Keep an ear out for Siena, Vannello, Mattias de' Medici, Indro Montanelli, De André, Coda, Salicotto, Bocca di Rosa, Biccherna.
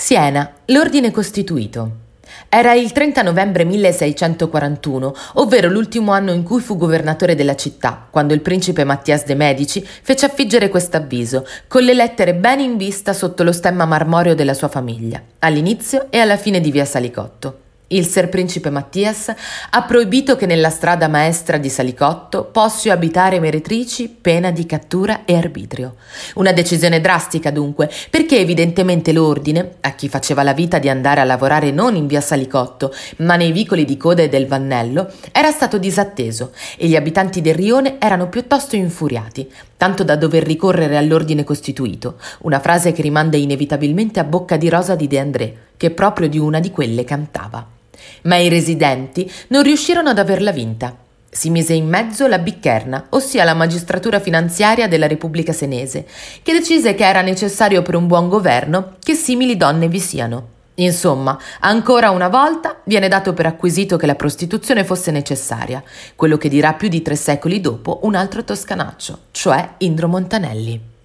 Siena, l'ordine costituito. Era il 30 novembre 1641, ovvero l'ultimo anno in cui fu governatore della città, quando il principe Mattias de' Medici fece affiggere quest'avviso, con le lettere ben in vista sotto lo stemma marmoreo della sua famiglia, all'inizio e alla fine di via Salicotto. Il ser principe Mattias ha proibito che nella strada maestra di Salicotto possano abitare meretrici, pena di cattura e arbitrio. Una decisione drastica dunque, perché evidentemente l'ordine, a chi faceva la vita di andare a lavorare non in via Salicotto, ma nei vicoli di Coda e del Vannello, era stato disatteso e gli abitanti del rione erano piuttosto infuriati, tanto da dover ricorrere all'ordine costituito, una frase che rimanda inevitabilmente a Bocca di Rosa di De André, che proprio di una di quelle cantava. Ma i residenti non riuscirono ad averla vinta. Si mise in mezzo la Biccherna, ossia la magistratura finanziaria della Repubblica senese, che decise che era necessario per un buon governo che simili donne vi siano. Insomma, ancora una volta viene dato per acquisito che la prostituzione fosse necessaria, quello che dirà più di 3 secoli dopo un altro toscanaccio, cioè Indro Montanelli.